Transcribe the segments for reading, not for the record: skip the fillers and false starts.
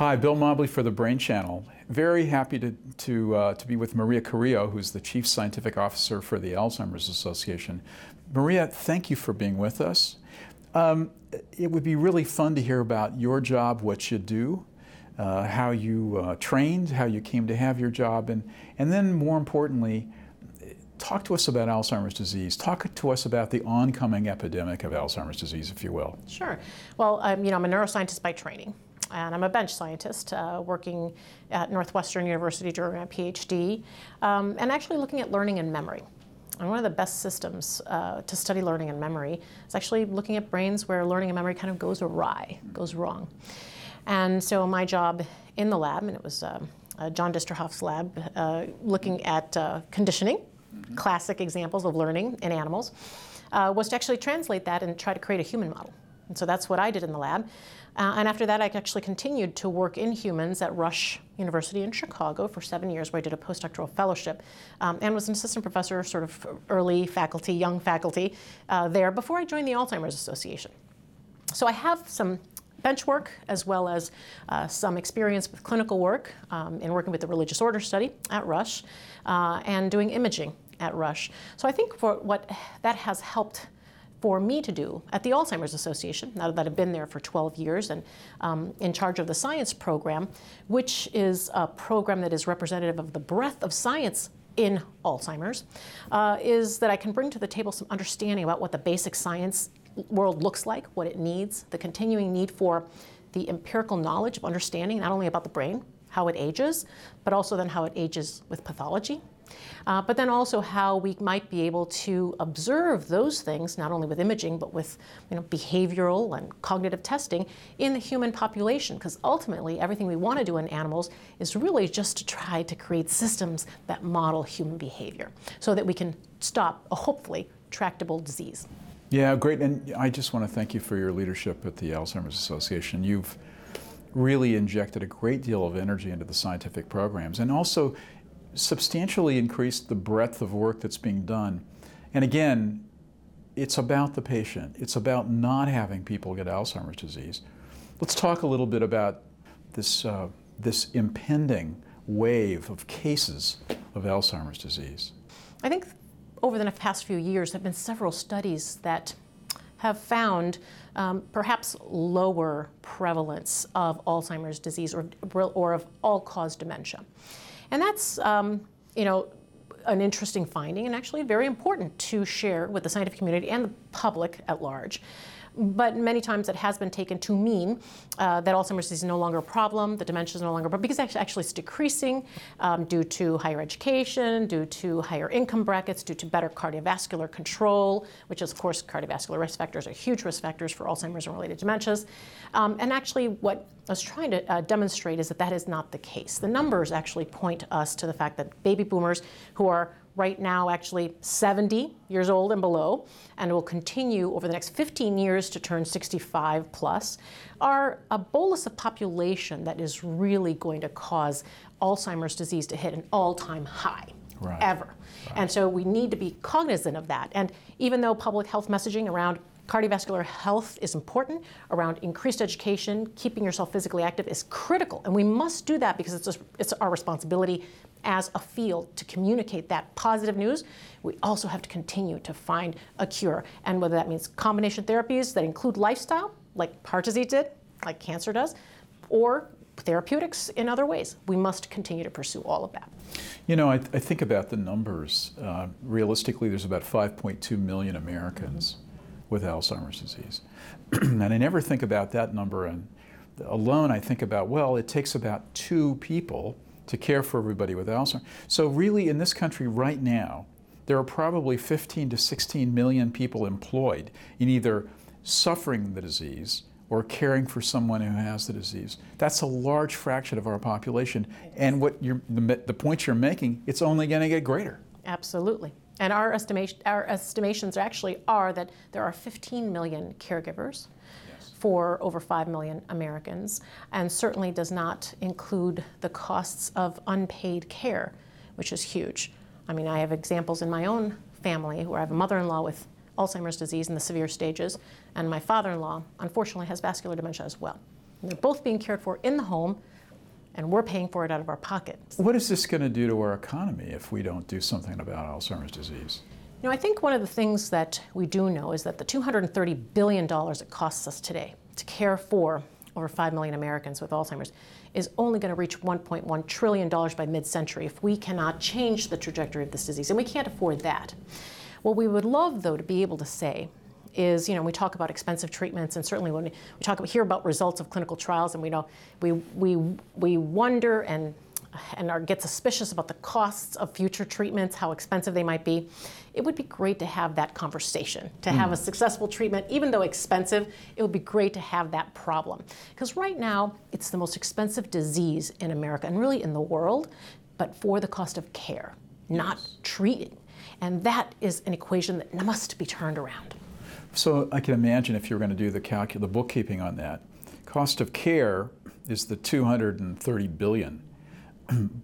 Hi, Bill Mobley for the Brain Channel. Very happy to be with Maria Carrillo, who's the Chief Scientific Officer for the Alzheimer's Association. Maria, thank you for being with us. It would be really fun to hear about your job, what you do, how you trained, how you came to have your job, and then more importantly, talk to us about Alzheimer's disease. Talk to us about the oncoming epidemic of Alzheimer's disease, if you will. Sure. Well, I'm a neuroscientist by training, and I'm a bench scientist working at Northwestern University during my PhD, and actually looking at learning and memory. And one of the best systems to study learning and memory is actually looking at brains where learning and memory kind of goes awry, goes wrong. And so my job in the lab, and it was John Disterhoff's lab, looking at conditioning, mm-hmm. classic examples of learning in animals, was to actually translate that and try to create a human model. And so that's what I did in the lab. And after that, I actually continued to work in humans at Rush University in Chicago for 7 years, where I did a postdoctoral fellowship and was an assistant professor, sort of early faculty, young faculty there before I joined the Alzheimer's Association. So I have some bench work as well as some experience with clinical work in working with the Religious Order Study at Rush and doing imaging at Rush. So I think for what that has helped for me to do at the Alzheimer's Association, now that I've been there for 12 years and in charge of the science program, which is a program that is representative of the breadth of science in Alzheimer's, is that I can bring to the table some understanding about what the basic science world looks like, what it needs, the continuing need for the empirical knowledge of understanding not only about the brain, how it ages, but also then how it ages with pathology. But then also how we might be able to observe those things, not only with imaging, but with behavioral and cognitive testing in the human population. Because ultimately, everything we want to do in animals is really just to try to create systems that model human behavior so that we can stop a hopefully tractable disease. Yeah, great. And I just want to thank you for your leadership at the Alzheimer's Association. You've really injected a great deal of energy into the scientific programs, and also substantially increased the breadth of work that's being done. And again, it's about the patient. It's about not having people get Alzheimer's disease. Let's talk a little bit about this, this impending wave of cases of Alzheimer's disease. I think over the past few years, there have been several studies that have found perhaps lower prevalence of Alzheimer's disease or of all-cause dementia. And that's, an interesting finding and actually very important to share with the scientific community and the public at large. But many times it has been taken to mean that Alzheimer's disease is no longer a problem, that dementia is no longer a problem, because actually it's decreasing due to higher education, due to higher income brackets, due to better cardiovascular control, which is, of course, cardiovascular risk factors are huge risk factors for Alzheimer's and related dementias. And actually what I was trying to demonstrate is that that is not the case. The numbers actually point us to the fact that baby boomers, who are right now actually 70 years old and below, and will continue over the next 15 years to turn 65 plus, are a bolus of population that is really going to cause Alzheimer's disease to hit an all-time high, right, ever. Right. And so we need to be cognizant of that. And even though public health messaging around cardiovascular health is important, around increased education, keeping yourself physically active is critical. And we must do that because it's our responsibility as a field to communicate that positive news. We also have to continue to find a cure. And whether that means combination therapies that include lifestyle, like heart disease did, like cancer does, or therapeutics in other ways, we must continue to pursue all of that. You know, I think about the numbers. Realistically, there's about 5.2 million Americans with Alzheimer's disease. And I never think about that number. And alone, I think about, well, it takes about two people to care for everybody with Alzheimer's. So really, in this country right now, there are probably 15 to 16 million people employed in either suffering the disease or caring for someone who has the disease. That's a large fraction of our population. And what the point you're making, it's only going to get greater. Absolutely. And our estimations are that there are 15 million caregivers, yes, for over 5 million Americans, and certainly does not include the costs of unpaid care, which is huge. I mean, I have examples in my own family where I have a mother-in-law with Alzheimer's disease in the severe stages, and my father-in-law, unfortunately, has vascular dementia as well. And they're both being cared for in the home, and we're paying for it out of our pockets. What is this going to do to our economy if we don't do something about Alzheimer's disease? You know, I think one of the things that we do know is that the $230 billion it costs us today to care for over 5 million Americans with Alzheimer's is only going to reach $1.1 trillion by mid-century if we cannot change the trajectory of this disease, and we can't afford that. What we would love, though, to be able to say is, you know, we talk about expensive treatments, and certainly when we talk about, hear about results of clinical trials, and we know we wonder and get suspicious about the costs of future treatments, how expensive they might be. It would be great to have that conversation, to have a successful treatment, even though expensive. It would be great to have that problem. Because right now, it's the most expensive disease in America and really in the world, but for the cost of care, not treating. And that is an equation that must be turned around. So I can imagine if you were going to do the bookkeeping on that, cost of care is the $230 billion.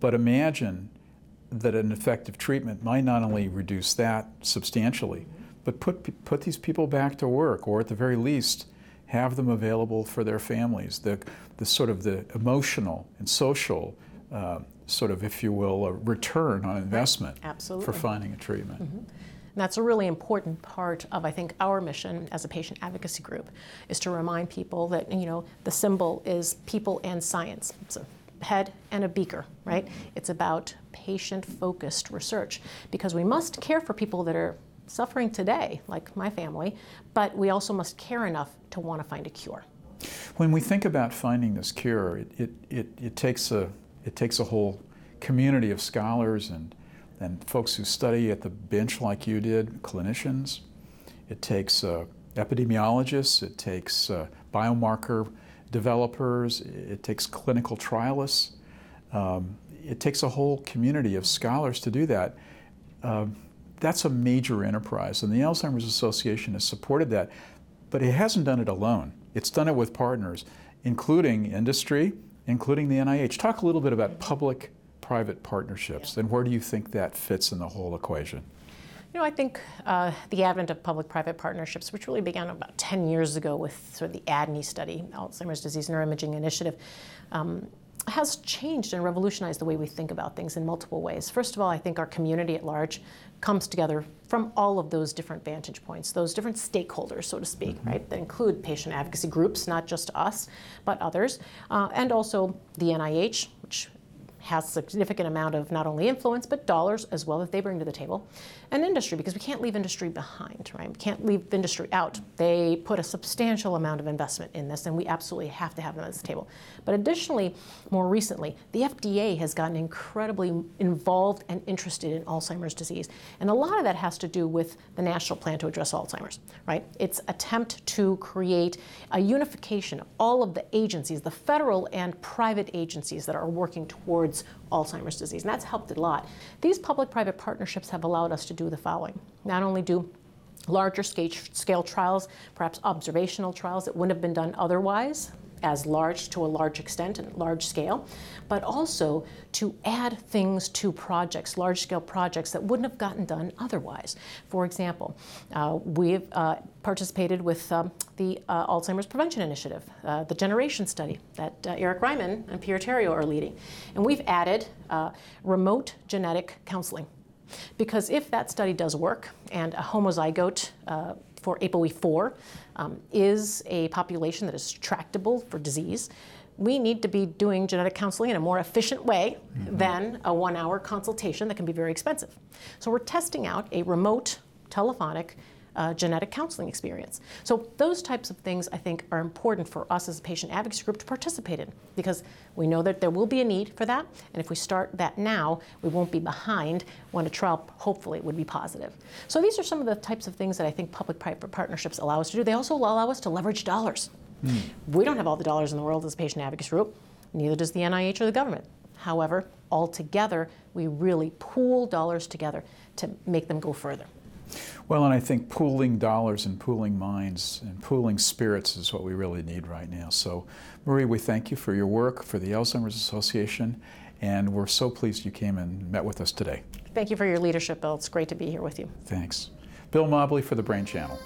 But imagine that an effective treatment might not only reduce that substantially, but put these people back to work, or at the very least, have them available for their families. The sort of the emotional and social sort of, if you will, a return on investment for finding a treatment. And that's a really important part of, I think, our mission as a patient advocacy group, is to remind people that, you know, the symbol is people and science. It's a head and a beaker, right? It's about patient-focused research, because we must care for people that are suffering today, like my family, but we also must care enough to want to find a cure. When we think about finding this cure, it takes a whole community of scholars and folks who study at the bench like you did, clinicians. It takes epidemiologists. It takes biomarker developers. It takes clinical trialists. It takes a whole community of scholars to do that. That's a major enterprise, and the Alzheimer's Association has supported that, but it hasn't done it alone. It's done it with partners, including industry, including the NIH. Talk a little bit about public-private partnerships, and where do you think that fits in the whole equation? You know, I think the advent of public-private partnerships, which really began about 10 years ago with sort of the ADNI study, Alzheimer's Disease Neuroimaging Initiative, has changed and revolutionized the way we think about things in multiple ways. First of all, I think our community at large comes together from all of those different vantage points, those different stakeholders, so to speak, right, that include patient advocacy groups, not just us, but others, and also the NIH, which has significant amount of not only influence, but dollars as well that they bring to the table, and industry, because we can't leave industry behind, right? We can't leave industry out. They put a substantial amount of investment in this, and we absolutely have to have them at this table. But additionally, more recently, the FDA has gotten incredibly involved and interested in Alzheimer's disease. And a lot of that has to do with the National Plan to Address Alzheimer's, right? Its attempt to create a unification of all of the agencies, the federal and private agencies that are working towards Alzheimer's disease, and that's helped a lot. These public-private partnerships have allowed us to do the following. Not only do larger scale trials, perhaps observational trials that wouldn't have been done otherwise, as large to a large extent and large scale, but also to add things to projects, large scale projects that wouldn't have gotten done otherwise. For example, we've participated with the Alzheimer's Prevention Initiative, the Generation Study that Eric Reiman and Pierre Tariot are leading. And we've added remote genetic counseling. Because if that study does work, and a homozygote for ApoE4 is a population that is tractable for disease, we need to be doing genetic counseling in a more efficient way than a one-hour consultation that can be very expensive. So we're testing out a remote telephonic genetic counseling experience. So those types of things, I think, are important for us as a patient advocacy group to participate in, because we know that there will be a need for that, and if we start that now, we won't be behind when a trial hopefully would be positive. So these are some of the types of things that I think public-private partnerships allow us to do. They also allow us to leverage dollars. We don't have all the dollars in the world as a patient advocacy group, neither does the NIH or the government. However, all together, we really pool dollars together to make them go further. Well, and I think pooling dollars and pooling minds and pooling spirits is what we really need right now. So, Maria, we thank you for your work, for the Alzheimer's Association, and we're so pleased you came and met with us today. Thank you for your leadership, Bill. It's great to be here with you. Thanks. Bill Mobley for the Brain Channel.